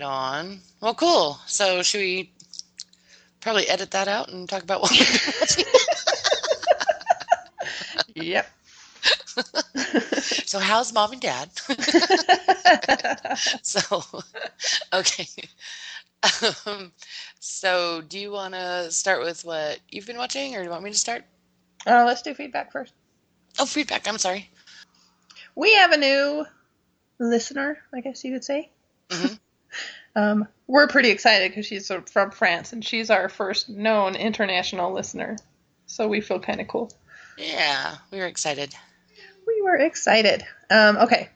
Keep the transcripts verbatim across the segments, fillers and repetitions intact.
it on. Well, cool. So should we probably edit that out and talk about what we're watching? Yep. So how's mom and dad? So, okay. Um, so do you want to start with what you've been watching, or do you want me to start? Uh, let's do feedback first. Oh, feedback. I'm sorry. We have a new listener, I guess you could say. Mm-hmm. um, we're pretty excited because she's from France, and she's our first known international listener. So we feel kind of cool. Yeah, we were excited. We were excited. Um, okay.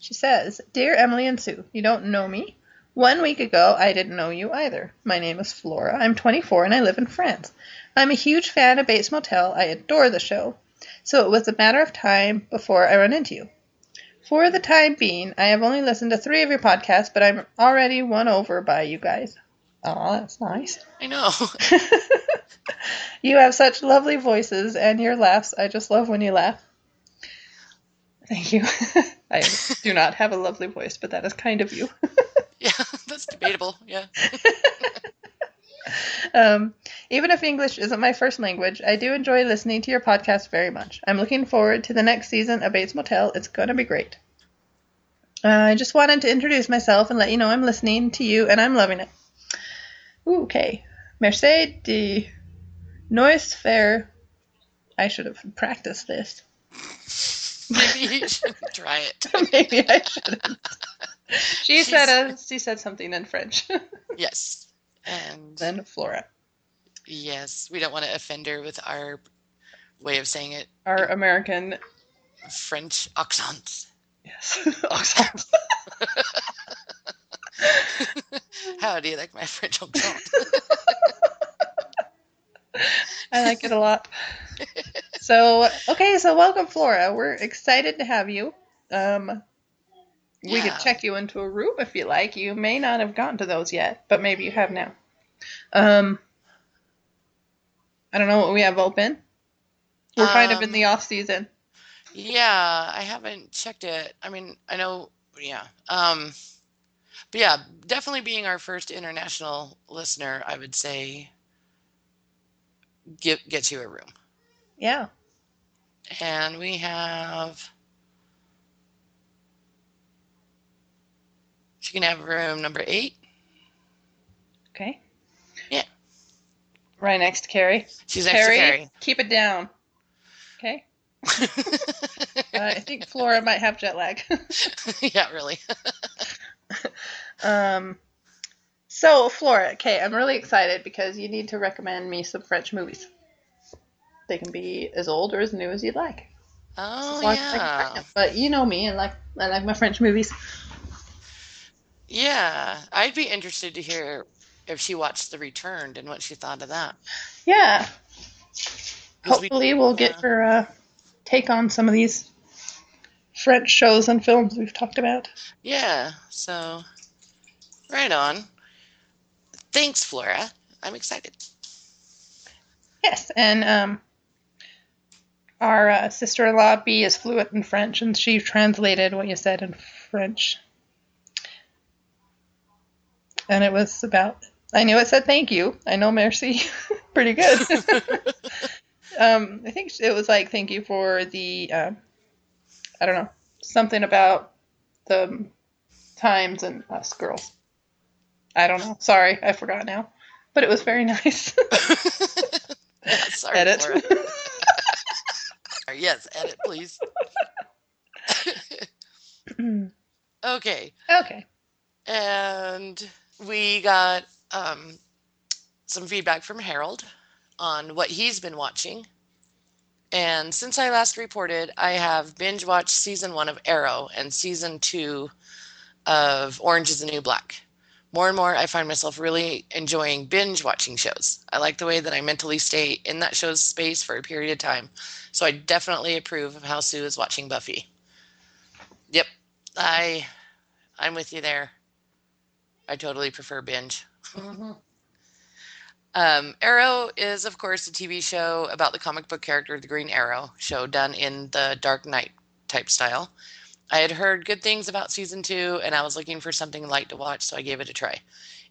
She says, "Dear Emily and Sue, you don't know me. One week ago, I didn't know you either. My name is Flora. I'm twenty-four, and I live in France. I'm a huge fan of Bates Motel. I adore the show. So it was a matter of time before I run into you. For the time being, I have only listened to three of your podcasts, but I'm already won over by you guys." Oh, that's nice. I know. "You have such lovely voices, and your laughs. I just love when you laugh." Thank you. I do not have a lovely voice, but that is kind of you. Yeah, that's debatable. Yeah. um, even if English isn't my first language, I do enjoy listening to your podcast very much. I'm looking forward to the next season of Bates Motel. It's going to be great. Uh, I just wanted to introduce myself and let you know I'm listening to you and I'm loving it. Ooh, okay. Merci de nous faire. I should have practiced this. Maybe you should try it. Maybe I shouldn't. She She's... said a, she said something in French. Yes. And then Flora. Yes. We don't want to offend her with our way of saying it. Our American French accent. Yes. Accent. How do you like my French accent? I like it a lot. So, okay, so welcome, Flora. We're excited to have you. Um, we yeah. could check you into a room if you like. You may not have gotten to those yet, but maybe you have now. Um, I don't know what we have open. We're um, kind of in the off season. Yeah, I haven't checked it. I mean, I know, yeah. Um, but yeah, definitely being our first international listener, I would say, get, get you a room. Yeah. And we have, she can have room number eight. Okay. Yeah. Right next to Carrie. She's next Carrie, to Carrie. Keep it down. Okay. uh, I think Flora might have jet lag. Yeah, really. um. So, Flora, okay, I'm really excited because you need to recommend me some French movies. They can be as old or as new as you'd like. Oh, as long yeah. As I can find but you know me, and like I like my French movies. Yeah, I'd be interested to hear if she watched The Returned and what she thought of that. Yeah. Hopefully we, we'll yeah. get her uh, take on some of these French shows and films we've talked about. Yeah, so right on. Thanks, Flora. I'm excited. Yes, and um. Our uh, sister-in-law, Bea, is fluent in French, and she translated what you said in French. And it was about, I knew it said thank you. I know merci. Pretty good. um, I think it was like thank you for the, uh, I don't know, something about the times and us girls. I don't know. Sorry, I forgot now. But it was very nice. Yeah, sorry, edit. Flora. Yes, edit, please. Okay. Okay. And we got um, some feedback from Harold on what he's been watching. And since I last reported, I have binge watched season one of Arrow and season two of Orange is the New Black. More and more, I find myself really enjoying binge watching shows. I like the way that I mentally stay in that show's space for a period of time. So I definitely approve of how Sue is watching Buffy. Yep, I, I'm with you there. I totally prefer binge. Mm-hmm. um, Arrow is, of course, a T V show about the comic book character, the Green Arrow, show done in the Dark Knight type style. I had heard good things about season two, and I was looking for something light to watch, so I gave it a try.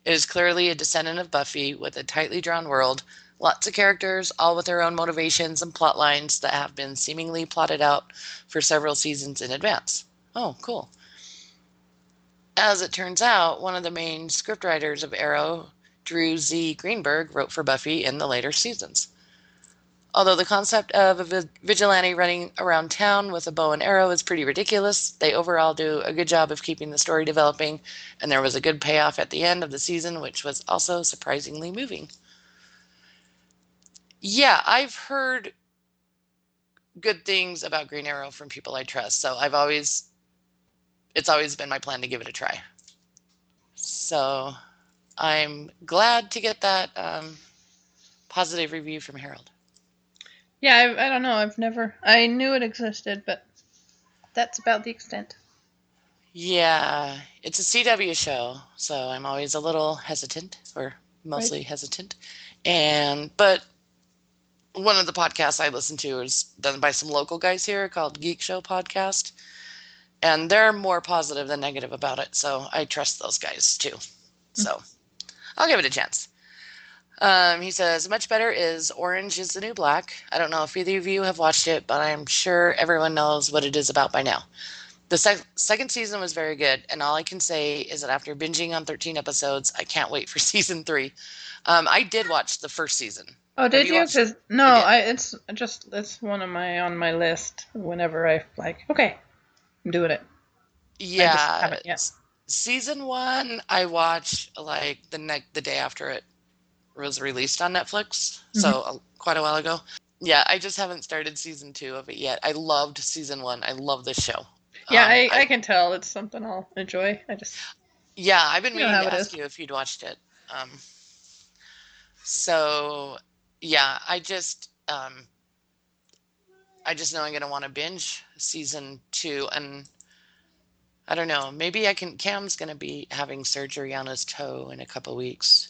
It is clearly a descendant of Buffy with a tightly drawn world, lots of characters, all with their own motivations and plot lines that have been seemingly plotted out for several seasons in advance. Oh, cool. As it turns out, one of the main scriptwriters of Arrow, Drew Z. Greenberg, wrote for Buffy in the later seasons. Although the concept of a vigilante running around town with a bow and arrow is pretty ridiculous, they overall do a good job of keeping the story developing, and there was a good payoff at the end of the season, which was also surprisingly moving. Yeah, I've heard good things about Green Arrow from people I trust, so I've always, it's always been my plan to give it a try. So I'm glad to get that um, positive review from Harold. Yeah, I, I don't know. I've never... I knew it existed, but that's about the extent. Yeah. It's a C W show, so I'm always a little hesitant, or mostly right. hesitant. And But one of the podcasts I listen to is done by some local guys here called Geek Show Podcast, and they're more positive than negative about it, so I trust those guys, too. Mm-hmm. So I'll give it a chance. Um, he says, much better is Orange is the New Black. I don't know if either of you have watched it, but I'm sure everyone knows what it is about by now. The sec- second season was very good, and all I can say is that after binging on thirteen episodes, I can't wait for season three. Um, I did watch the first season. Oh, did you? you? Cause, no, I I, it's just it's one of my on my list whenever I like, okay, I'm doing it. Yeah. I just haven't yet. Season one, I watched like the ne- the day after it was released on Netflix, so mm-hmm. quite a while ago. Yeah, I just haven't started season two of it yet. I loved season one. I love this show. Yeah, um, I, I, I can tell it's something I'll enjoy. I just yeah, I've been meaning to ask is. you if you'd watched it. Um, so yeah, I just um, I just know I'm gonna want to binge season two, and I don't know. Maybe I can. Cam's gonna be having surgery on his toe in a couple weeks.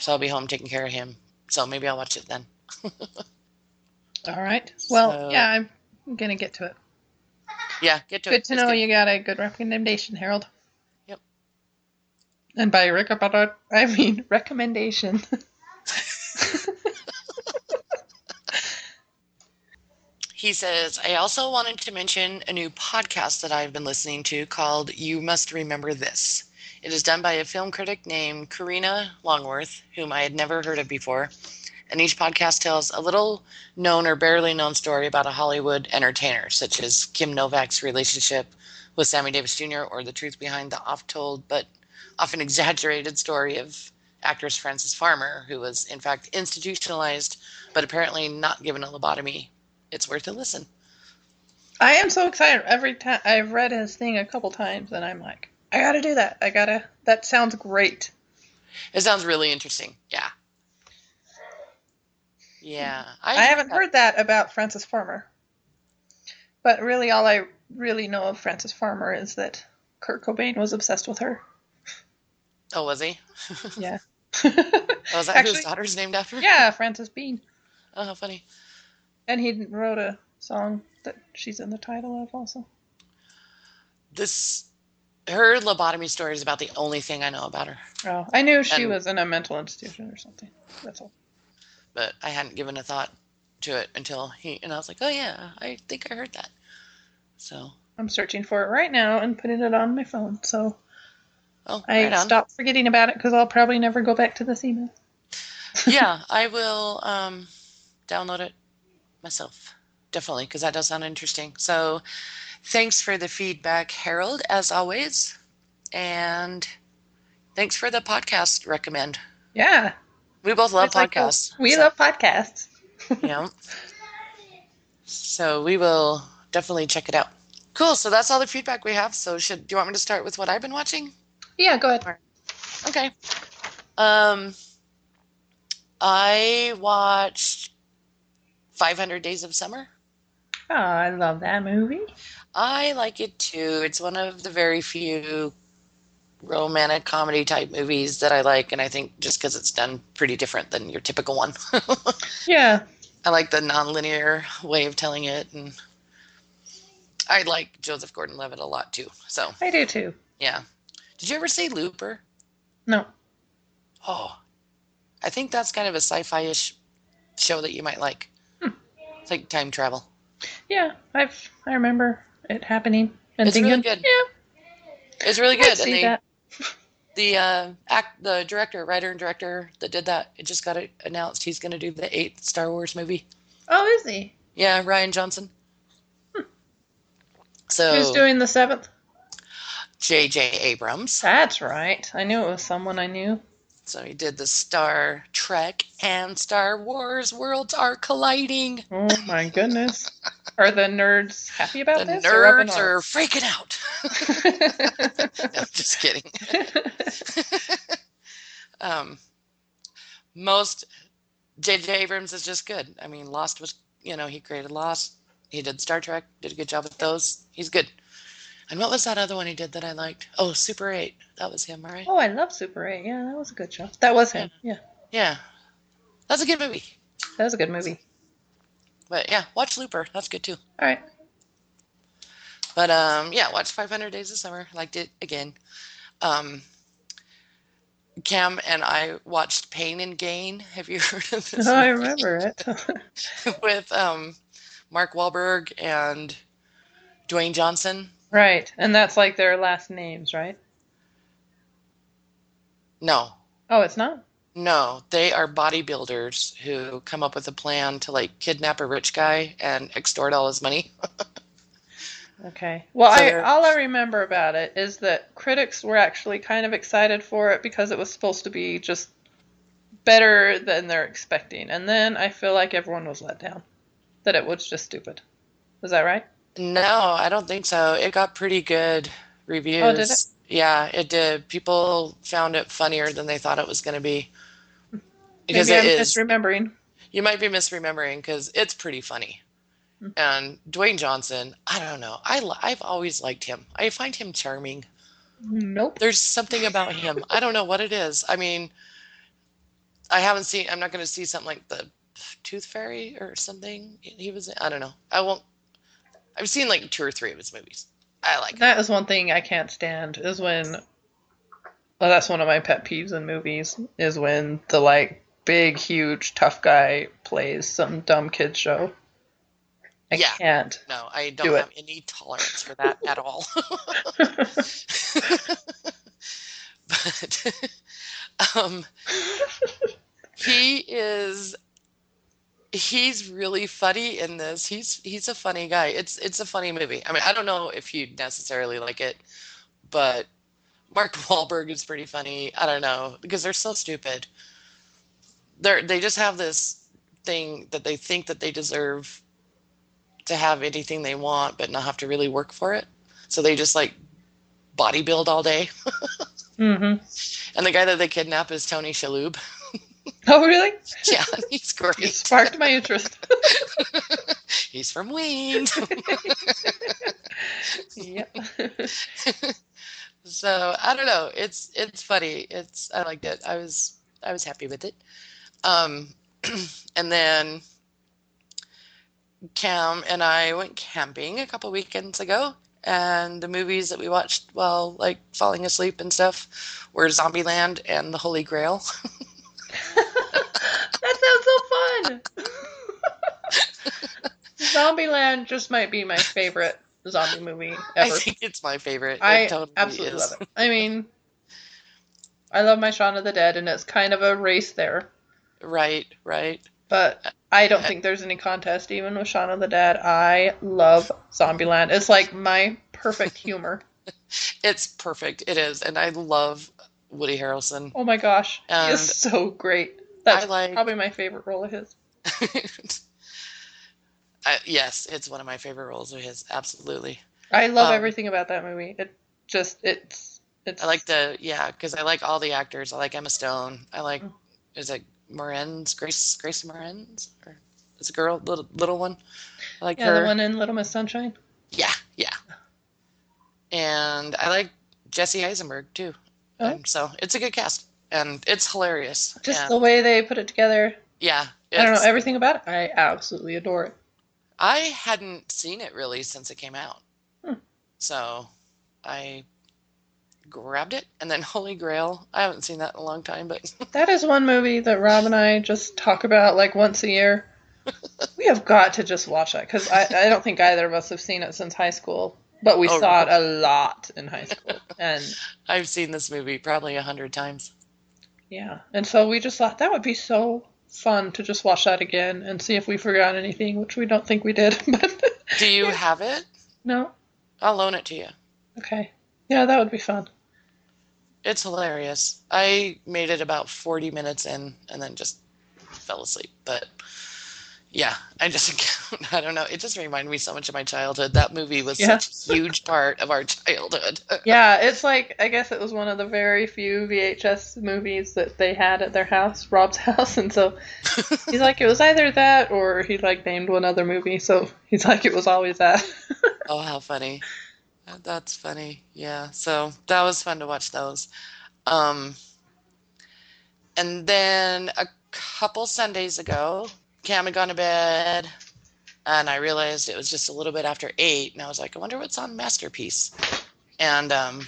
So I'll be home taking care of him. So maybe I'll watch it then. All right. Well, so, yeah, I'm going to get to it. Yeah, get to good it. To good to know you got a good recommendation, Harold. Yep. And by Rick about it, I mean recommendation. He says, I also wanted to mention a new podcast that I've been listening to called You Must Remember This. It is done by a film critic named Karina Longworth, whom I had never heard of before, and each podcast tells a little known or barely known story about a Hollywood entertainer, such as Kim Novak's relationship with Sammy Davis Junior or the truth behind the oft-told but often exaggerated story of actress Frances Farmer, who was in fact institutionalized but apparently not given a lobotomy. It's worth a listen. I am so excited. Every time I've read his thing a couple times, and I'm like, I gotta do that. I gotta, that sounds great. It sounds really interesting. Yeah. Yeah. I, I haven't heard that about Frances Farmer. But really, all I really know of Frances Farmer is that Kurt Cobain was obsessed with her. Oh, was he? Yeah. Oh, is that Actually, who his daughter's named after? Yeah, Frances Bean. Oh, how funny. And he wrote a song that she's in the title of also. This... Her lobotomy story is about the only thing I know about her. Oh, I knew she and, was in a mental institution or something. That's all. But I hadn't given a thought to it until he, and I was like, oh yeah, I think I heard that. So I'm searching for it right now and putting it on my phone. So oh, I right stopped forgetting about it because I'll probably never go back to this email. Yeah, I will um, download it myself. Definitely, because that does sound interesting. So thanks for the feedback, Harold, as always. And thanks for the podcast recommend. Yeah. We both love There's podcasts. Like a, we so. love podcasts. Yeah. So we will definitely check it out. Cool. So that's all the feedback we have. So should do you want me to start with what I've been watching? Yeah, go ahead. Okay. Um, I watched five hundred Days of Summer. Oh, I love that movie. I like it too. It's one of the very few romantic comedy type movies that I like, and I think just because it's done pretty different than your typical one. Yeah. I like the nonlinear way of telling it, and I like Joseph Gordon-Levitt a lot too. So I do too. Yeah. Did you ever see Looper? No. Oh, I think that's kind of a sci-fi-ish show that you might like. Hmm. It's like time travel. Yeah, I've I remember it happening. And it's thinking, really good. Yeah, it's really good. See and they, that. The uh, act, the director, writer, and director that did that, it just got announced he's going to do the eighth Star Wars movie. Oh, is he? Yeah, Ryan Johnson. Hmm. So who's doing the seventh? J J Abrams. That's right. I knew it was someone I knew. So he did the Star Trek and Star Wars worlds are colliding. Oh my goodness. Are the nerds happy about the this? The nerds are freaking out. No, just kidding. um, most J J Abrams is just good. I mean, Lost was, you know, he created Lost. He did Star Trek, did a good job with those. He's good. And what was that other one he did that I liked? Oh, Super eight. That was him, right? Oh, I love Super eight. Yeah, that was a good show. That was him. Yeah. Yeah. That's a good movie. That was a good movie. But yeah, watch Looper. That's good too. All right. But um, yeah, watch five hundred Days of Summer. Liked it again. Um, Cam and I watched Pain and Gain. Have you heard of this? Oh, I remember it. With um, Mark Wahlberg and Dwayne Johnson. Right, and that's like their last names, right? No. Oh, it's not? No, they are bodybuilders who come up with a plan to, like, kidnap a rich guy and extort all his money. Okay. Well, so I, all I remember about it is that critics were actually kind of excited for it because it was supposed to be just better than they're expecting. And then I feel like everyone was let down, that it was just stupid. Is that right? No, I don't think so. It got pretty good reviews. Oh, did it? Yeah, it did. People found it funnier than they thought it was going to be. Because Maybe I'm it is, misremembering. You might be misremembering because it's pretty funny. Mm-hmm. And Dwayne Johnson, I don't know. I, I've always liked him. I find him charming. Nope. There's something about him. I don't know what it is. I mean, I haven't seen, I'm not going to see something like the Tooth Fairy or something. He was, I don't know. I won't. I've seen like two or three of his movies. I like that. That is one thing I can't stand is when, well, that's one of my pet peeves in movies is when the like big, huge, tough guy plays some dumb kid show. I yeah. can't. No, I don't do have it. any tolerance for that at all. But um, he is. He's really funny in this. He's he's a funny guy. It's it's a funny movie. I mean, I don't know if you'd necessarily like it, but Mark Wahlberg is pretty funny. I don't know, because they're so stupid. They they just have this thing that they think that they deserve to have anything they want, but not have to really work for it. So they just like bodybuild all day. Mm-hmm. And the guy that they kidnap is Tony Shalhoub. Oh, really? Yeah, he's great. He sparked my interest. He's from Wings. Yep. So I don't know. It's it's funny. It's I liked it. I was I was happy with it. Um, and then Cam and I went camping a couple weekends ago, and the movies that we watched while like falling asleep and stuff were Zombieland and The Holy Grail. That sounds so fun. Zombieland just might be my favorite zombie movie ever. I think it's my favorite. It I totally absolutely is. love it. I mean, I love my Shaun of the Dead, and it's kind of a race there. Right, right. But I don't think there's any contest, even with Shaun of the Dead. I love Zombieland. It's like my perfect humor. It's perfect. It is, and I love Woody Harrelson. Oh my gosh. Um, he is so great. That's like, probably my favorite role of his. I, yes, it's one of my favorite roles of his. Absolutely. I love um, everything about that movie. It just, it's, it's. I like the, yeah, because I like all the actors. I like Emma Stone. I like, oh. is it Morenz? Grace, Grace Morenz? Or it's a girl, little, little one. I like yeah, her. The one in Little Miss Sunshine. Yeah, yeah. And I like Jesse Eisenberg too. And so it's a good cast, and it's hilarious. Just and the way they put it together. Yeah. I don't know, everything about it. I absolutely adore it. I hadn't seen it really since it came out. So I grabbed it. And then Holy Grail, I haven't seen that in a long time, but that is one movie that Rob and I just talk about like once a year. We have got to just watch it, because I, I don't think either of us have seen it since high school, but we oh, saw no. it a lot in high school. And I've seen this movie probably a hundred times. Yeah, and so we just thought that would be so fun to just watch that again and see if we forgot anything, which we don't think we did. But do you yeah. have it? No. I'll loan it to you. Okay. Yeah, that would be fun. It's hilarious. I made it about forty minutes in and then just fell asleep, but... yeah, I just, I don't know. It just reminded me so much of my childhood. That movie was yeah. such a huge part of our childhood. Yeah, it's like, I guess it was one of the very few V H S movies that they had at their house, Rob's house. And so he's like, it was either that or he like named one other movie. So he's like, it was always that. Oh, how funny. That's funny. Yeah, so that was fun to watch those. Um, and then a couple Sundays ago, Cam had gone to bed, and I realized it was just a little bit after eight, and I was like, I wonder what's on Masterpiece. And um,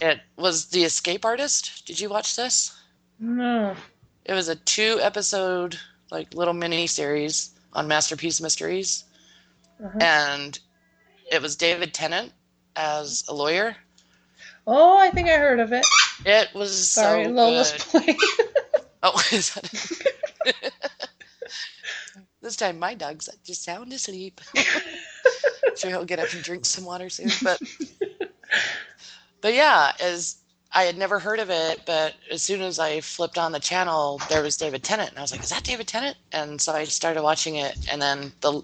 it was The Escape Artist. Did you watch this? No. It was a two-episode, like, little mini-series on Masterpiece Mysteries, uh-huh. and it was David Tennant as a lawyer. Oh, I think I heard of it. It was Sorry, so Lola's playing. Oh, is that it? This time my dog's just sound asleep. Sure, he'll get up and drink some water soon. But but yeah, as I had never heard of it, but as soon as I flipped on the channel, there was David Tennant, and I was like, "Is that David Tennant?" And so I started watching it, and then the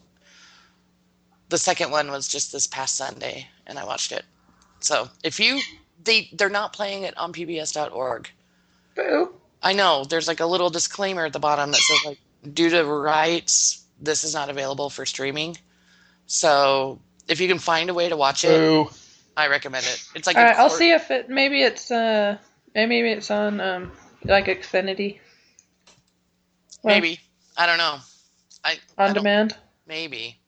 the second one was just this past Sunday, and I watched it. So if you they they're not playing it on P B S dot org. Boo. I know, there's like a little disclaimer at the bottom that says, like, due to rights, this is not available for streaming. So if you can find a way to watch it, Ooh. I recommend it. It's like All right, I'll see if it maybe it's uh maybe it's on um like Xfinity. Well, maybe. I don't know. I on I demand? Maybe.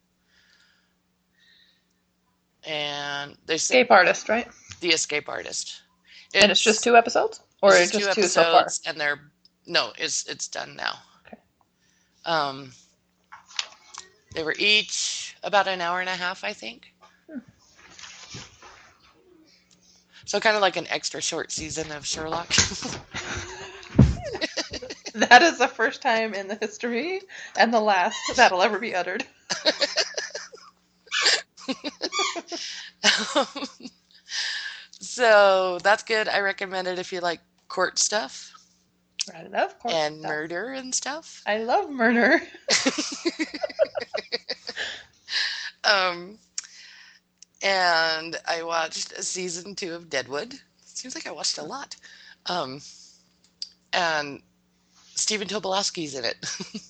And they say Escape Artist, right? The Escape Artist. It's, and it's just two episodes? Or it's just two episodes, so far. And they're no, it's it's done now. Okay. Um, they were each about an hour and a half, I think. Hmm. So kind of like an extra short season of Sherlock. That is the first time in the history and the last that'll ever be uttered. um, so that's good. I recommend it if you like court stuff. I love court and stuff. Murder and stuff. I love murder. um, and I watched season two of Deadwood. Seems like I watched a lot. Um, and Stephen Tobolowsky's in it.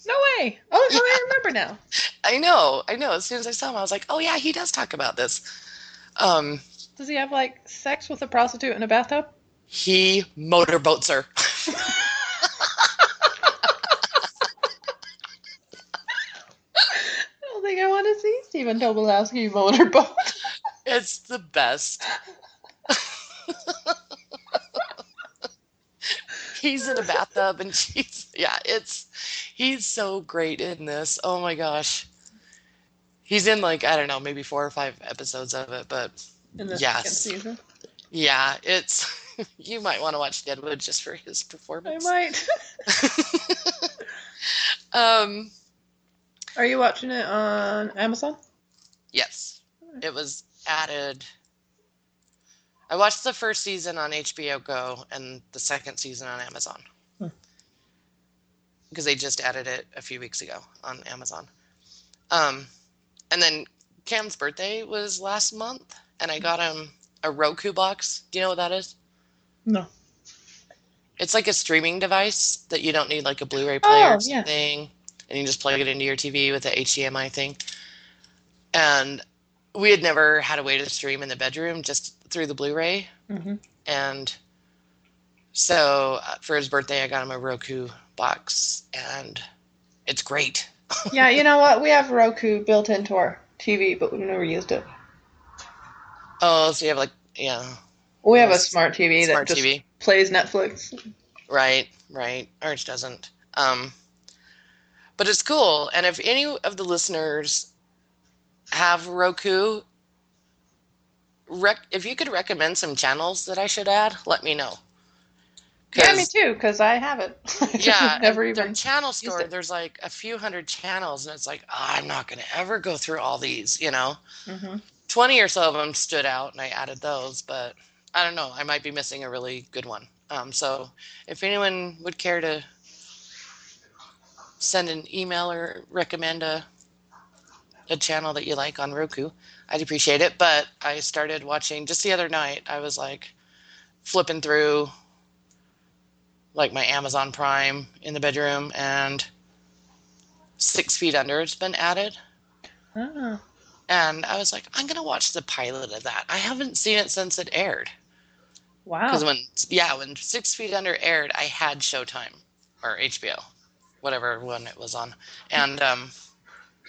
No way! Oh, no, yeah. I remember now. I know, I know. As soon as I saw him, I was like, "Oh yeah, he does talk about this." Um, Does he have like sex with a prostitute in a bathtub? He motorboats her. I don't think I want to see Stephen Tobolowsky motorboat. It's the best. He's in a bathtub and she's, yeah, it's, he's so great in this. Oh my gosh. He's in like, I don't know, maybe four or five episodes of it, but in the yes. second season? Yeah, it's... You might want to watch Deadwood just for his performance. I might. um, Are you watching it on Amazon? Yes. It was added... I watched the first season on H B O Go and the second season on Amazon. Because hmm. they just added it a few weeks ago on Amazon. Um, and then Cam's birthday was last month, and I got him a Roku box. Do you know what that is? No. It's like a streaming device that you don't need like a Blu-ray player oh, or something, yeah. and you just plug it into your T V with the H D M I thing. And we had never had a way to stream in the bedroom, just through the Blu-ray. Mm-hmm. And so for his birthday, I got him a Roku box, and it's great. Yeah, you know what? We have Roku built into our T V, but we've never used it. Oh, so you have like, yeah. We have a smart T V smart that just T V. Plays Netflix. Right, right. Ours doesn't. Um, but it's cool. And if any of the listeners have Roku, rec- if you could recommend some channels that I should add, let me know. Yeah, me too, because I have it. I yeah, never even their channel store, there's like a few hundred channels, and it's like, oh, I'm not going to ever go through all these, you know? Mm-hmm. twenty or so of them stood out, and I added those, but I don't know. I might be missing a really good one. Um, so if anyone would care to send an email or recommend a a channel that you like on Roku, I'd appreciate it. But I started watching just the other night. I was like flipping through like my Amazon Prime in the bedroom, and Six Feet Under has been added. Oh. And I was like, I'm going to watch the pilot of that. I haven't seen it since it aired. Wow. Because when, yeah, when Six Feet Under aired, I had Showtime or H B O, whatever one it was on. And um,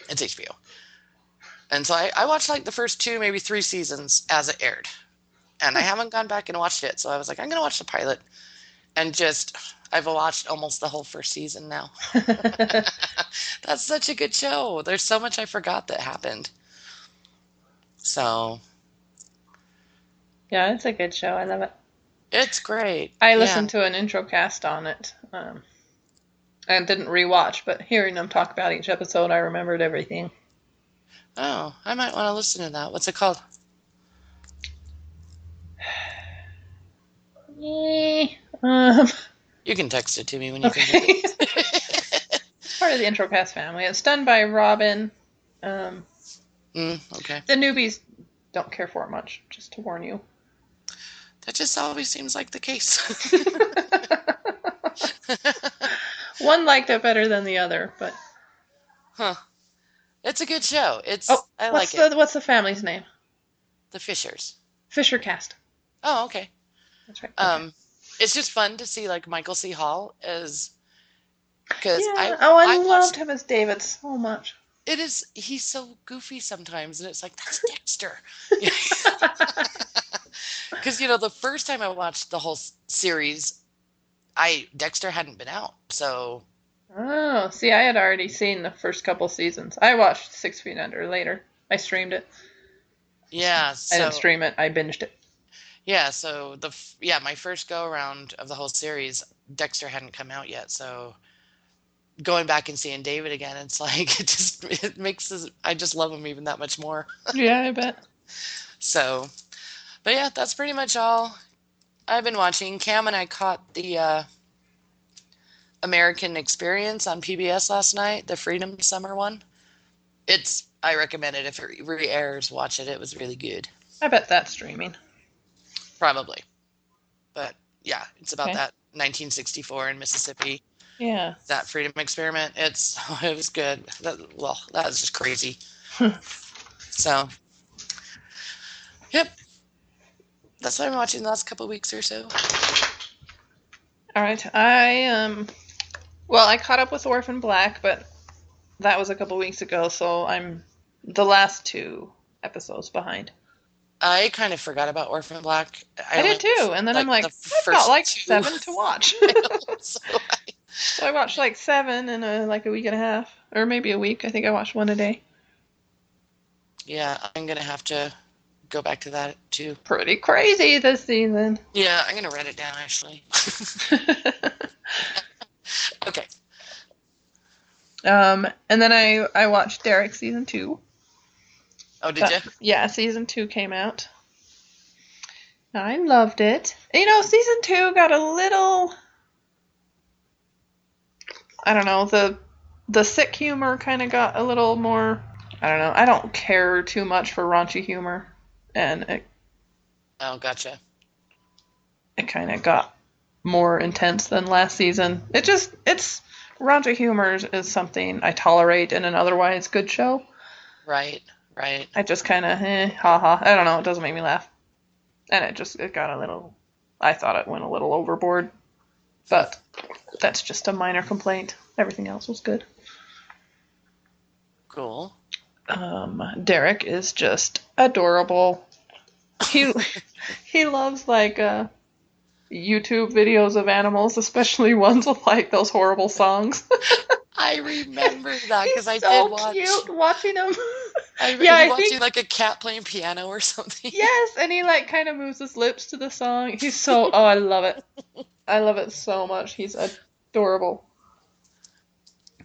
it's H B O. And so I, I watched like the first two, maybe three seasons as it aired. And I haven't gone back and watched it. So I was like, I'm going to watch the pilot. And just, I've watched almost the whole first season now. That's such a good show. There's so much I forgot that happened. So. Yeah, it's a good show. I love it. It's great. I listened yeah. to an intro cast on it. Um, and didn't rewatch, but hearing them talk about each episode, I remembered everything. Oh, I might want to listen to that. What's it called? Yay. Um, you can text it to me when you okay. can. It's part of the Introcast family. It's done by Robin. Um, mm, okay. The newbies don't care for it much, just to warn you. That just always seems like the case. One liked it better than the other, but. Huh. It's a good show. It's oh, I like it. The, what's the family's name? The Fishers. Fishercast. Oh, okay. That's right. Okay. Um. It's just fun to see, like, Michael C. Hall as, because yeah. I oh, I, I loved watched, him as David so much. It is, he's so goofy sometimes, and it's like, that's Dexter. Because, you know, the first time I watched the whole series, I Dexter hadn't been out, so. Oh, see, I had already seen the first couple seasons. I watched Six Feet Under later. I streamed it. Yeah, so. I didn't stream it. I binged it. Yeah, so the yeah, my first go around of the whole series, Dexter hadn't come out yet. So going back and seeing David again, it's like it just it makes us, I just love him even that much more. Yeah, I bet. So, but yeah, that's pretty much all I've been watching. Cam and I caught the uh, American Experience on P B S last night, the Freedom Summer one. It's I recommend it if it re-airs, watch it. It was really good. I bet that's streaming. Probably. But yeah, it's about okay. that nineteen sixty-four in Mississippi. Yeah. That freedom experiment. It's, it was good. That, well, that was just crazy. So, yep. That's what I've been watching the last couple of weeks or so. All right. I, um, well, I caught up with Orphan Black, but that was a couple weeks ago. So I'm the last two episodes behind. I kind of forgot about Orphan Black. I, I did too, and then like I'm like, the I've got like two. seven to watch. so, I, so I watched like seven in a, like a week and a half, or maybe a week. I think I watched one a day. Yeah, I'm going to have to go back to that too. Pretty crazy this season. Yeah, I'm going to write it down, actually. Okay. Um, and then I, I watched Derek season two. Oh, did you? Yeah, season two came out. I loved it. You know, season two got a little, I don't know, the the sick humor kind of got a little more, I don't know, I don't care too much for raunchy humor. And it, oh, gotcha. It kind of got more intense than last season. It just, it's, raunchy humor is something I tolerate in an otherwise good show. Right. Right. I just kind of, eh, ha-ha. I don't know. It doesn't make me laugh. And it just, it got a little, I thought it went a little overboard. But that's just a minor complaint. Everything else was good. Cool. Um, Derek is just adorable. He he loves like uh, YouTube videos of animals, especially ones with like those horrible songs. I remember that because I so did watch. Cute watching him. I remember yeah, I watching think... like a cat playing piano or something. Yes, and he like kind of moves his lips to the song. He's so oh, I love it. I love it so much. He's adorable.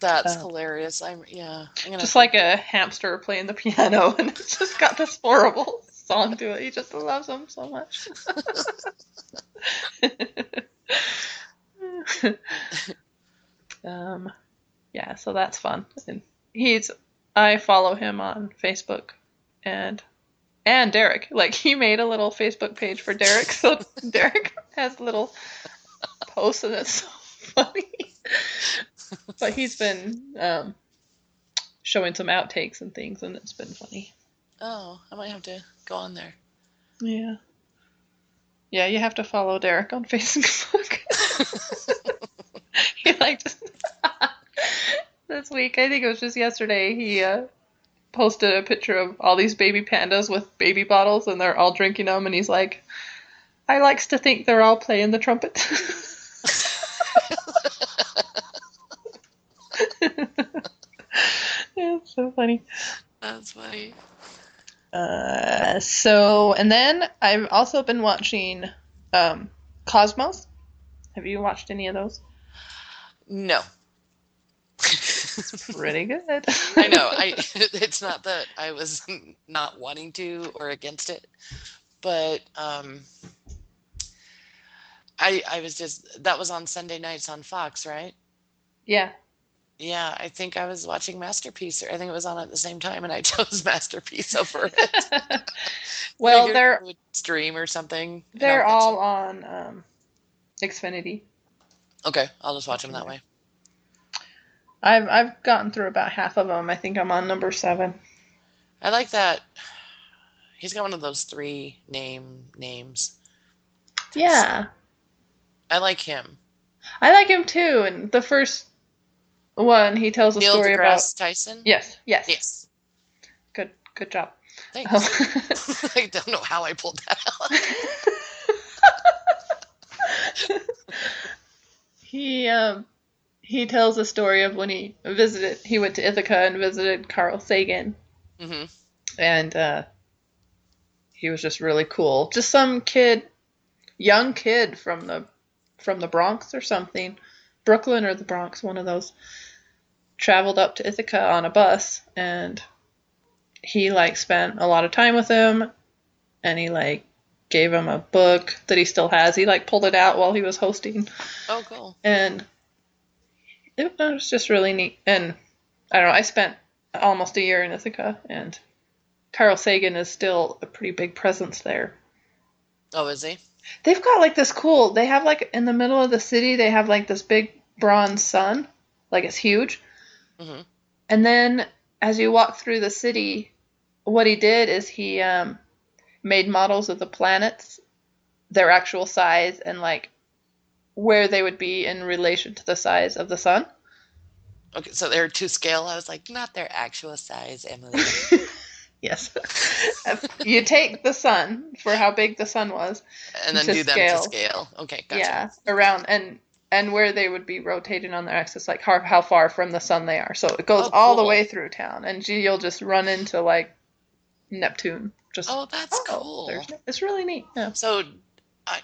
That's uh, hilarious. I'm yeah. I'm gonna just like a hamster playing the piano, and it's just got this horrible song to it. He just loves them so much. um, yeah. So that's fun. And he's. I follow him on Facebook, and and Derek. Like he made a little Facebook page for Derek, so Derek has little posts, and it's so funny. But he's been um, showing some outtakes and things, and it's been funny. Oh, I might have to go on there. Yeah. Yeah, you have to follow Derek on Facebook. He like just this week, I think it was just yesterday, he uh, posted a picture of all these baby pandas with baby bottles, and they're all drinking them, and he's like, I likes to think they're all playing the trumpet. Yeah, it's so funny. That's funny. Uh, so, and then I've also been watching um, Cosmos. Have you watched any of those? No. It's pretty good. I know. I. It's not that I was not wanting to or against it, but um, I I was just that was on Sunday nights on Fox, right? Yeah. Yeah, I think I was watching Masterpiece, or I think it was on at the same time, and I chose Masterpiece over it. Well, they're stream or something. They're all it. on um, Xfinity. Okay, I'll just watch them that way. I've I've gotten through about half of them. I think I'm on number seven. I like that. He's got one of those three name names. Yeah. So, I like him. I like him too, and the first. One, he tells a Neil story about Tyson. Yes, yes, yes. Good, good job. Thanks. Um, I don't know how I pulled that out. he um, he tells a story of when he visited. He went to Ithaca and visited Carl Sagan, mm-hmm. and uh, he was just really cool. Just some kid, young kid from the from the Bronx or something, Brooklyn or the Bronx, one of those. Traveled up to Ithaca on a bus, and he like spent a lot of time with him, and he like gave him a book that he still has. He like pulled it out while he was hosting. Oh, cool! And it was just really neat. And I don't know. I spent almost a year in Ithaca, and Carl Sagan is still a pretty big presence there. Oh, is he? They've got like this cool. They have like in the middle of the city. They have like this big bronze sun, like it's huge. Mm-hmm. And then as you walk through the city, what he did is he um, made models of the planets, their actual size, and like where they would be in relation to the size of the sun. Okay, so they're to scale. I was like, not their actual size, Emily. Yes. You take the sun for how big the sun was. And then do them to scale. Okay, gotcha. Yeah, around and... and where they would be rotating on their axis, like how, how far from the sun they are. So it goes oh, all cool. the way through town, and you'll just run into, like, Neptune. Just, oh, that's oh, cool. It's really neat. Yeah. So I,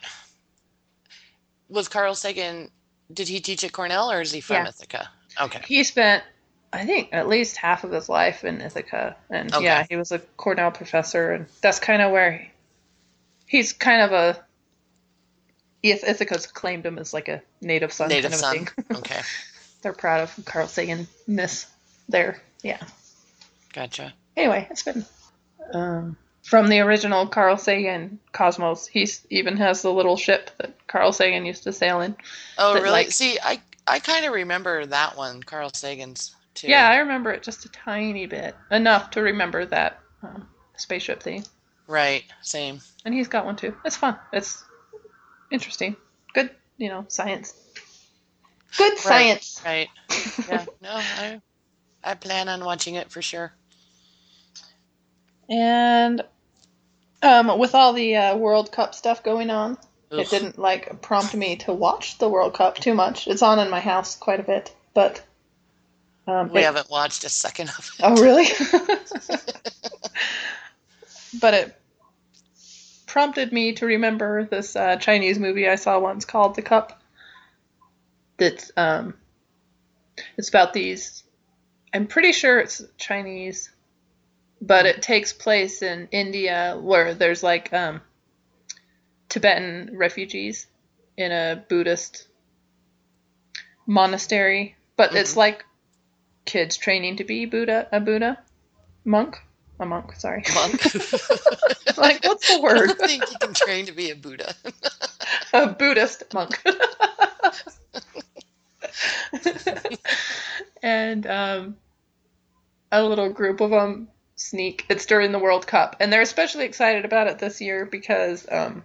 was Carl Sagan, did he teach at Cornell, or is he from yeah. Ithaca? Okay. He spent, I think, at least half of his life in Ithaca. And, okay. yeah, he was a Cornell professor, and that's kind of where he, he's kind of a... Yes, Ithaca's claimed him as like a native son. Native kind of son. Thing. Okay. They're proud of Carl Sagan-ness there. Yeah. Gotcha. Anyway, it's been um, from the original Carl Sagan Cosmos. He even has the little ship that Carl Sagan used to sail in. Oh, that, really? Like, See, I I kind of remember that one, Carl Sagan's too. Yeah, I remember it just a tiny bit, enough to remember that um, spaceship thing. Right. Same. And he's got one too. It's fun. It's interesting. Good, you know, science. Good science. Right. right. Yeah. No, I I plan on watching it for sure. And Um, with all the uh, World Cup stuff going on, Ugh. it didn't like prompt me to watch the World Cup too much. It's on in my house quite a bit, but um, we it, haven't watched a second of it. Oh, really? But it prompted me to remember this uh, Chinese movie I saw once called The Cup. That's um, it's about these. I'm pretty sure it's Chinese. But it takes place in India where there's like um, Tibetan refugees in a Buddhist monastery. But mm-hmm. it's like kids training to be Buddha, a Buddha monk, a monk. Sorry, monk. Like what's the word? I don't think you can train to be a Buddha. A Buddhist monk. And um, a little group of them. Sneak. It's during the World Cup, and they're especially excited about it this year because, um,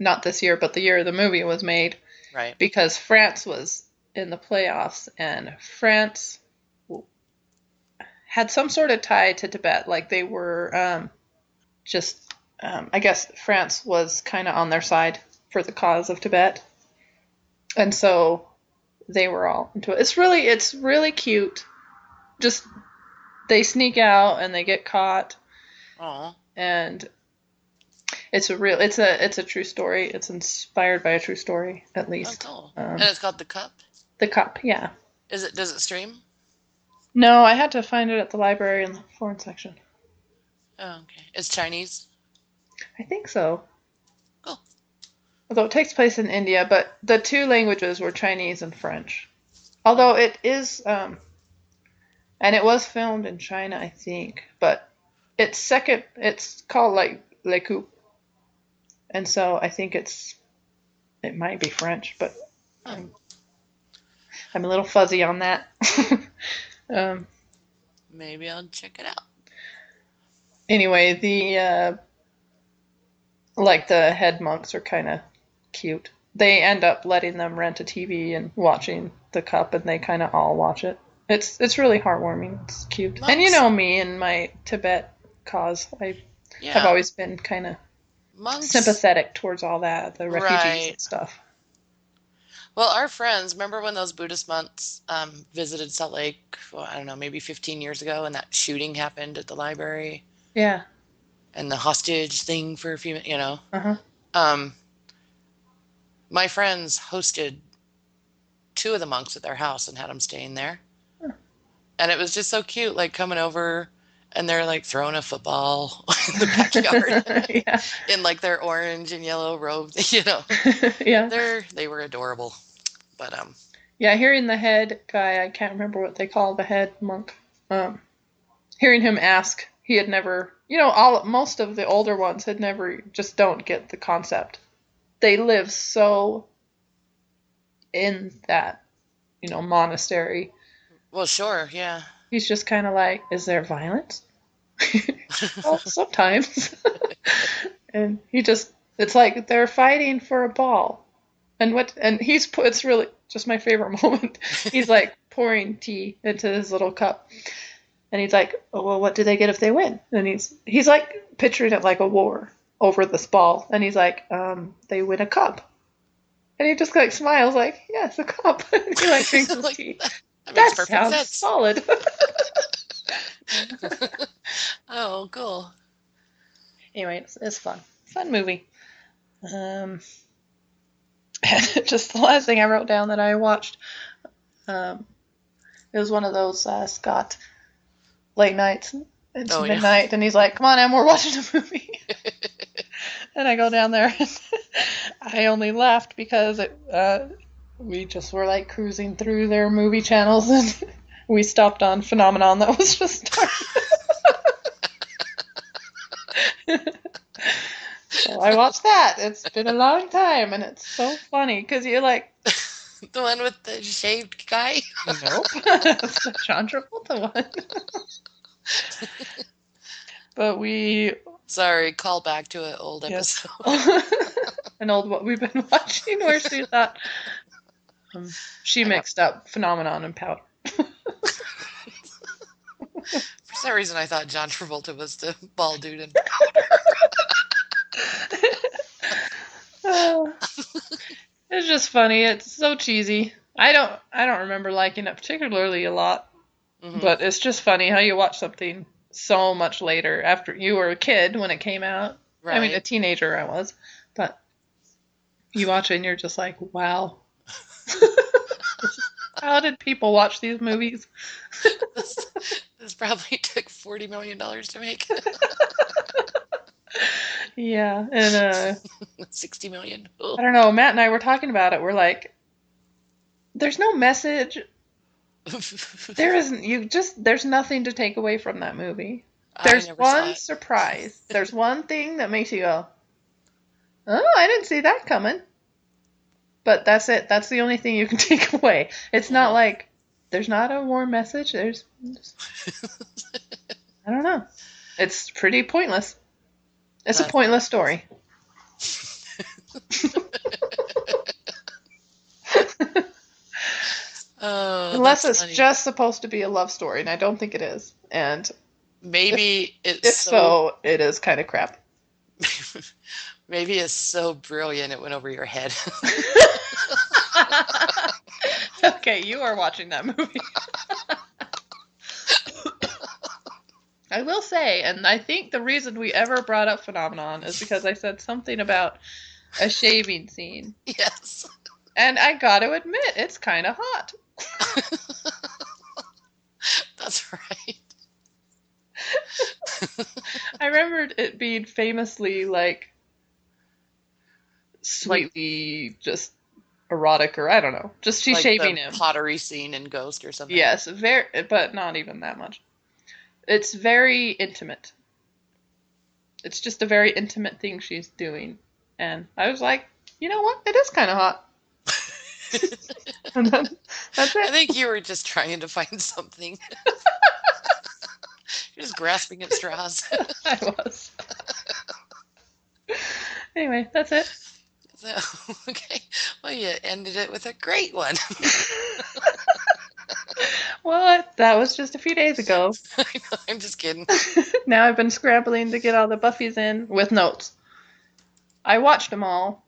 not this year, but the year the movie was made, right? Because France was in the playoffs, and France had some sort of tie to Tibet. Like they were, um, just, um, I guess France was kind of on their side for the cause of Tibet, and so they were all into it. It's really, it's really cute. Just. They sneak out and they get caught. Aww. And it's a real, it's a, it's a true story. It's inspired by a true story, at least. Oh, cool. Um, and it's called The Cup. The Cup, yeah. Is it? Does it stream? No, I had to find it at the library in the foreign section. Oh, okay. It's Chinese. I think so. Cool. Although it takes place in India, but the two languages were Chinese and French. Although it is. Um, And it was filmed in China, I think, but it's second. It's called like Le Coup, and so I think it's it might be French, but I'm, I'm a little fuzzy on that. um, Maybe I'll check it out. Anyway, the uh, like the head monks are kind of cute. They end up letting them rent a T V and watching The Cup, and they kind of all watch it. It's it's really heartwarming. It's cute. Monks. And you know me and my Tibet cause. I yeah. have always been kind of sympathetic towards all that, the refugees right. and stuff. Well, our friends, remember when those Buddhist monks um, visited Salt Lake, well, I don't know, maybe fifteen years ago, and that shooting happened at the library? Yeah. And the hostage thing for a few minutes, you know? Uh-huh. Um, my friends hosted two of the monks at their house and had them staying there. And it was just so cute, like coming over and they're like throwing a football in the backyard yeah. in like their orange and yellow robe, you know. yeah. They're, they were adorable. But, um, yeah, hearing the head guy, I can't remember what they call the head monk. Um, hearing him ask, he had never, you know, all, most of the older ones had never, just don't get the concept. They live so in that, you know, monastery. Well, sure, yeah. He's just kind of like, is there violence? Well, sometimes. And he just, it's like they're fighting for a ball. And what? And he's, it's really just my favorite moment. He's like pouring tea into his little cup. And he's like, oh, well, what do they get if they win? And he's, he's like picturing it like a war over this ball. And he's like, um, they win a cup. And he just like smiles like, yes, a cup. And he like drinks his like tea. That. That, that makes sounds sense. Solid. Oh, cool. Anyway, it's, it's fun. Fun movie. Um, and just the last thing I wrote down that I watched, um, it was one of those uh, Scott late nights. It's oh, midnight, yeah. And he's like, come on, Em, we're watching a movie. And I go down there, and I only laughed because it... Uh, we just were like cruising through their movie channels and we stopped on Phenomenon that was just started. So I watched that. It's been a long time and it's so funny because you're like... The one with the shaved guy? Nope. It's the John Travolta one. But we... Sorry, call back to an old yes. episode. An old what we've been watching where she thought... Um, she mixed up Phenomenon and Powder. For some reason, I thought John Travolta was the bald dude in Powder. Oh. It's just funny. It's so cheesy. I don't I don't remember liking it particularly a lot. Mm-hmm. But it's just funny how you watch something so much later after you were a kid when it came out. Right. I mean, a teenager I was. But you watch it and you're just like, wow. How did people watch these movies? this, this probably took forty million dollars to make. Yeah. And uh, sixty million dollars. Ugh. I don't know. Matt and I were talking about it. We're like, there's no message. There isn't. You just, there's nothing to take away from that movie. There's one surprise. There's one thing that makes you go, oh, I didn't see that coming. But that's it. That's the only thing you can take away. It's not like, there's not a warm message. There's, just, I don't know. It's pretty pointless. It's a pointless story. Oh, unless it's funny. Just supposed to be a love story, and I don't think it is. And maybe if, it's if so, so it is kind of crap. Maybe it's so brilliant it went over your head. Okay, you are watching that movie. I will say, and I think the reason we ever brought up Phenomenon is because I said something about a shaving scene. Yes. And I got to admit, it's kind of hot. That's right. I remembered it being famously, like, slightly like, just erotic, or I don't know. Just she's like shaving him. Pottery scene in Ghost or something. Yes, very, but not even that much. It's very intimate. It's just a very intimate thing she's doing. And I was like, you know what? It is kind of hot. And then, that's it. I think you were just trying to find something. You're just grasping at straws. I was. Anyway, that's it. So, okay. Well, you ended it with a great one. Well, that was just a few days ago. I know, I'm just kidding. Now I've been scrambling to get all the Buffys in with notes. I watched them all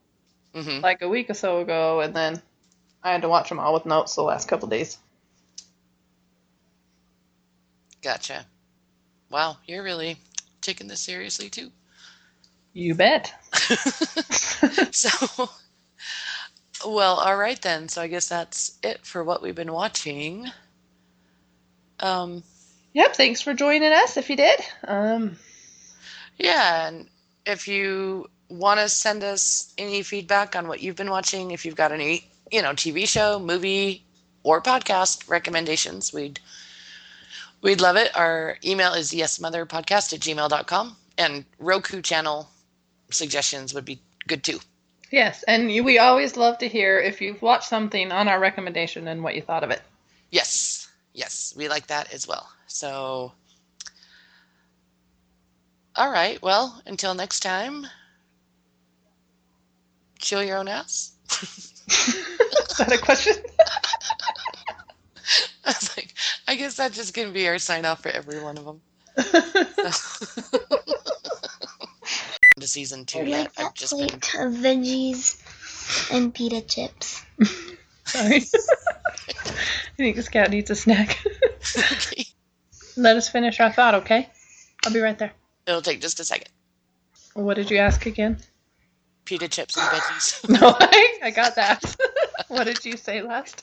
mm-hmm. like a week or so ago, and then I had to watch them all with notes the last couple days. Gotcha. Wow, you're really taking this seriously, too. You bet. So, well, all right then. So I guess that's it for what we've been watching. Um, yep, thanks for joining us if you did. Um, yeah, and if you want to send us any feedback on what you've been watching, if you've got any, you know, T V show, movie, or podcast recommendations, we'd we'd love it. Our email is yesmotherpodcast at gmail dot com, and Roku channel suggestions would be good too. Yes, and we always love to hear if you've watched something on our recommendation and what you thought of it. Yes. Yes, we like that as well. So, all right. Well, until next time, chill your own ass. Is that a question? I was like, I guess that's just going to be our sign off for every one of them. So. To season two, that I've just been... veggies and pita chips. Sorry. I think this cat needs a snack. Okay. Let us finish our thought, okay? I'll be right there. It'll take just a second. What did you ask again? Pita chips and veggies. No, I, I got that. What did you say last?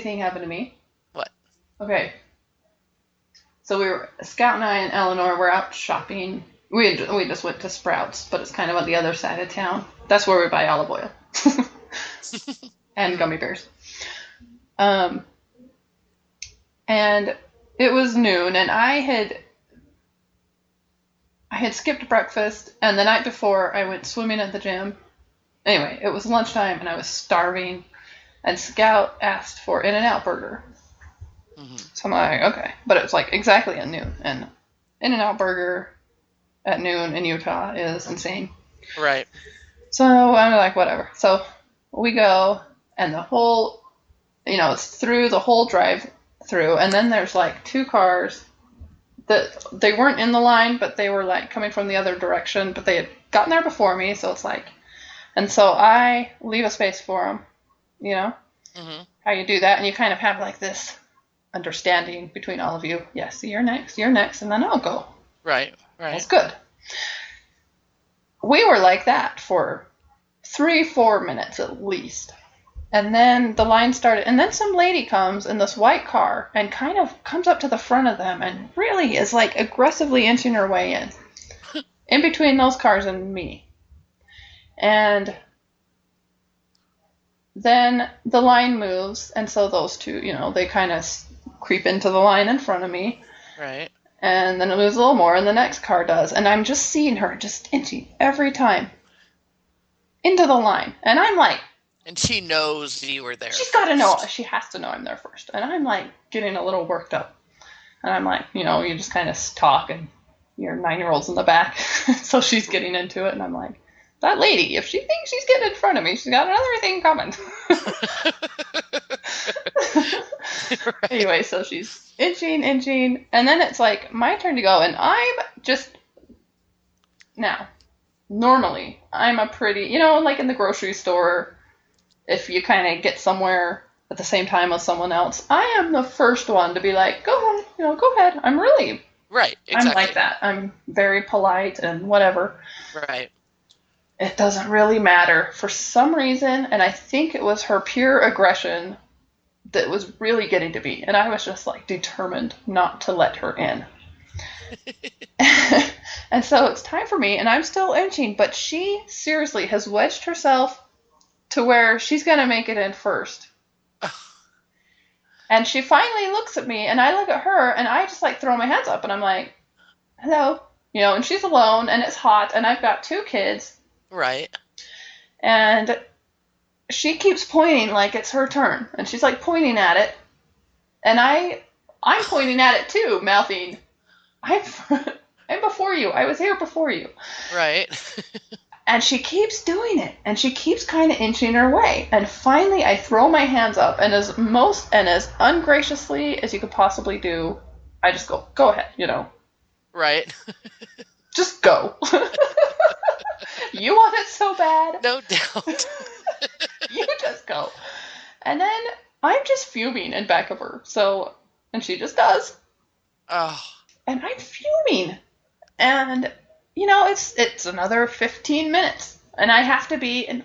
crazy thing happened to me. What? Okay. So we were, Scout and I and Eleanor were out shopping. We had, we just went to Sprouts, but it's kind of on the other side of town. That's where we buy olive oil. And gummy bears. Um, and it was noon, and I had, I had skipped breakfast, and the night before I went swimming at the gym. Anyway, it was lunchtime, and I was starving, and Scout asked for In-N-Out Burger. Mm-hmm. So I'm like, okay. But it was like exactly at noon, and In-N-Out Burger at noon in Utah is insane. Right. So I'm like, whatever. So we go, and the whole, you know, it's through the whole drive through, and then there's like two cars that they weren't in the line, but they were like coming from the other direction, but they had gotten there before me, so it's like, and so I leave a space for them, you know, mm-hmm. how you do that, and you kind of have like this understanding between all of you. Yes, you're next, you're next, and then I'll go. Right, right. That's good. We were like that for three, four minutes at least. And then the line started, and then some lady comes in this white car and kind of comes up to the front of them and really is like aggressively inching her way in, in between those cars and me. And then the line moves, and so those two, you know, they kind of creep into the line in front of me. Right. And then it moves a little more, and the next car does. And I'm just seeing her just inching every time into the line. And I'm like... And she knows you were there. She's got to know. She has to know I'm there first. And I'm like getting a little worked up. And I'm like, you know, you just kind of talk, and your nine-year-old's in the back. So she's getting into it, and I'm like, that lady, if she thinks she's getting in front of me, she's got another thing coming. Right. Anyway, so she's inching, inching, and then it's like my turn to go, and I'm just, now, normally, I'm a pretty, you know, like in the grocery store, if you kind of get somewhere at the same time as someone else, I am the first one to be like, go ahead, you know, go ahead. I'm really, right, exactly. I'm like that. I'm very polite and whatever. Right. It doesn't really matter for some reason, and I think it was her pure aggression that was really getting to me, and I was just like determined not to let her in. And so it's time for me, and I'm still inching, but she seriously has wedged herself to where she's going to make it in first. And she finally looks at me, and I look at her, and I just like throw my hands up, and I'm like, hello, you know, and she's alone, and it's hot, and I've got two kids. Right. And she keeps pointing like it's her turn, and she's like pointing at it, and I, I'm pointing at it too, mouthing, I'm, I'm before you. I was here before you. Right. And she keeps doing it, and she keeps kind of inching her way, and finally I throw my hands up, and as most and as ungraciously as you could possibly do, I just go, go ahead, you know. Right. Just go. You want it so bad. No doubt. You just go. And then I'm just fuming in back of her. So, and she just does. Oh. And I'm fuming. And, you know, it's it's another fifteen minutes. And I have to be in,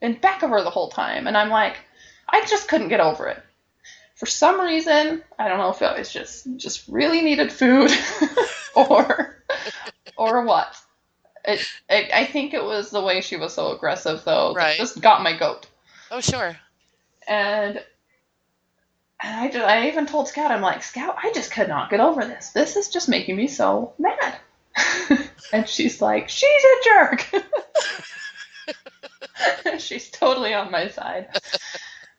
in back of her the whole time. And I'm like, I just couldn't get over it. For some reason, I don't know if it was just, just really needed food or or what. It, it, I think it was the way she was so aggressive, though. Right. Just got my goat. Oh, sure. And, and I, just, I even told Scout, I'm like, Scout, I just could not get over this. This is just making me so mad. And she's like, she's a jerk. She's totally on my side.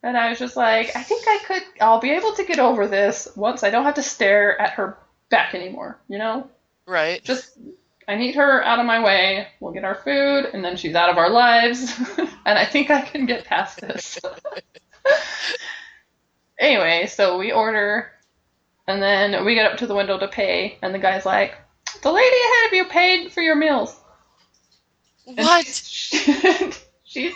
And I was just like, I think I could, I'll be able to get over this once I don't have to stare at her back anymore, you know? Right. Just... I need her out of my way. We'll get our food, and then she's out of our lives. And I think I can get past this. Anyway, so we order, and then we get up to the window to pay, and the guy's like, the lady ahead of you paid for your meals. What? She's, she's,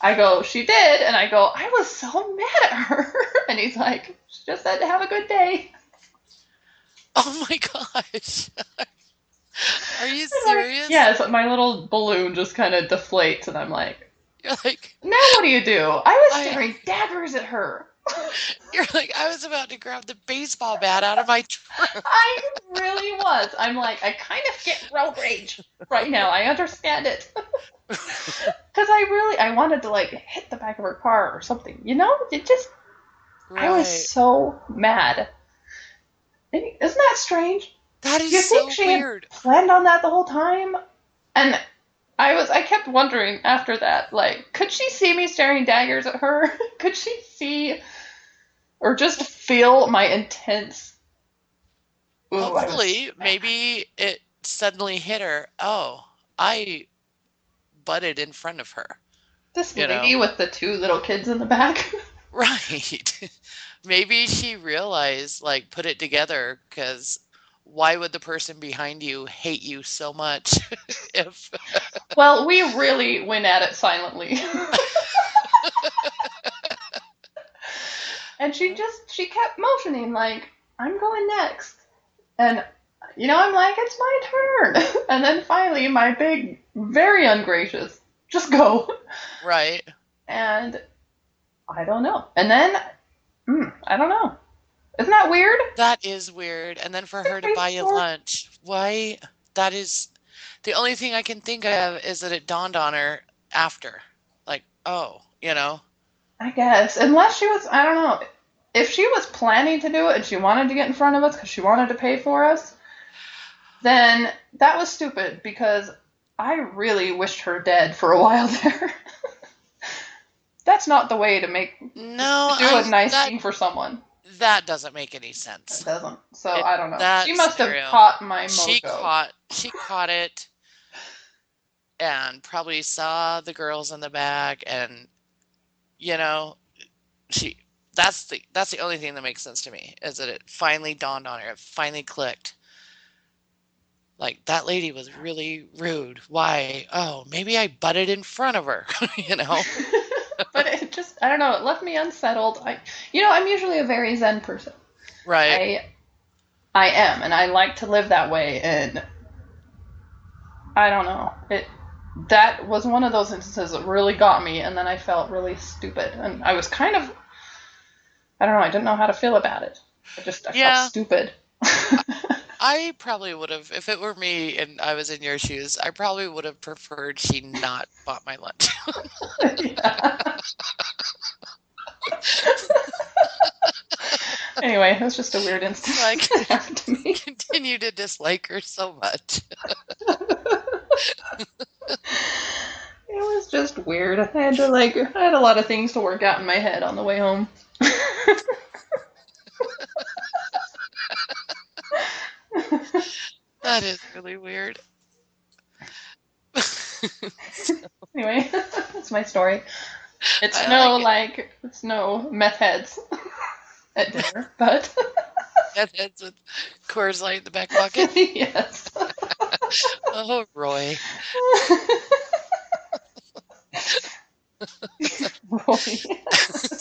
I go, she did, and I go, I was so mad at her. And he's like, she just said to have a good day. Oh, my gosh. Are you serious? Like, yes, yeah, so my little balloon just kind of deflates, and I'm like, you're like, now what do you do? I was staring I, daggers at her. You're like, I was about to grab the baseball bat out of my trunk. I really was. I'm like, I kind of get road rage right now. I understand it. Because I really, I wanted to like hit the back of her car or something. You know, it just, right. I was so mad. Isn't that strange? That is you think so she weird. Had planned on that the whole time? And I was, I kept wondering after that, like, could she see me staring daggers at her? Could she see or just feel my intense? Ooh, Hopefully, was... maybe it suddenly hit her. Oh, I butted in front of her. This you lady know? With the two little kids in the back. Right. Maybe she realized, like, put it together, because why would the person behind you hate you so much? if Well, we really went at it silently. And she just, she kept motioning, like, I'm going next. And, you know, I'm like, it's my turn. And then finally, my big, very ungracious, just go. Right. And I don't know. And then, mm, I don't know. Isn't that weird? That is weird. And then for her to buy you lunch. Why? That is... The only thing I can think of is that it dawned on her after. Like, oh, you know? I guess. Unless she was... I don't know. If she was planning to do it and she wanted to get in front of us because she wanted to pay for us, then that was stupid because I really wished her dead for a while there. That's not the way to make... No. To do I, a nice that... thing for someone. That doesn't make any sense. It doesn't. So it, I don't know. She must scenario. have caught my mojo. She caught, she caught it and probably saw the girls in the back and, you know, she that's the that's the only thing that makes sense to me is that it finally dawned on her. It finally clicked. Like, that lady was really rude. Why? Oh, maybe I butted in front of her, you know? But it just, I don't know, it left me unsettled. I, you know, I'm usually a very zen person. Right. I, I am, and I like to live that way, and I don't know. It that was one of those instances that really got me, and then I felt really stupid. And I was kind of, I don't know, I didn't know how to feel about it. I just, I yeah. felt stupid. I probably would have, if it were me and I was in your shoes, I probably would have preferred she not bought my lunch. Anyway, it was just a weird instance. I continue to, me. continue to dislike her so much. It was just weird. I had to like, I had a lot of things to work out in my head on the way home. That is really weird. So. Anyway, that's my story. It's I no like, it. like it's no meth heads at dinner, but meth heads with Coors Light in the back pocket. Yes. Oh, Roy. Roy.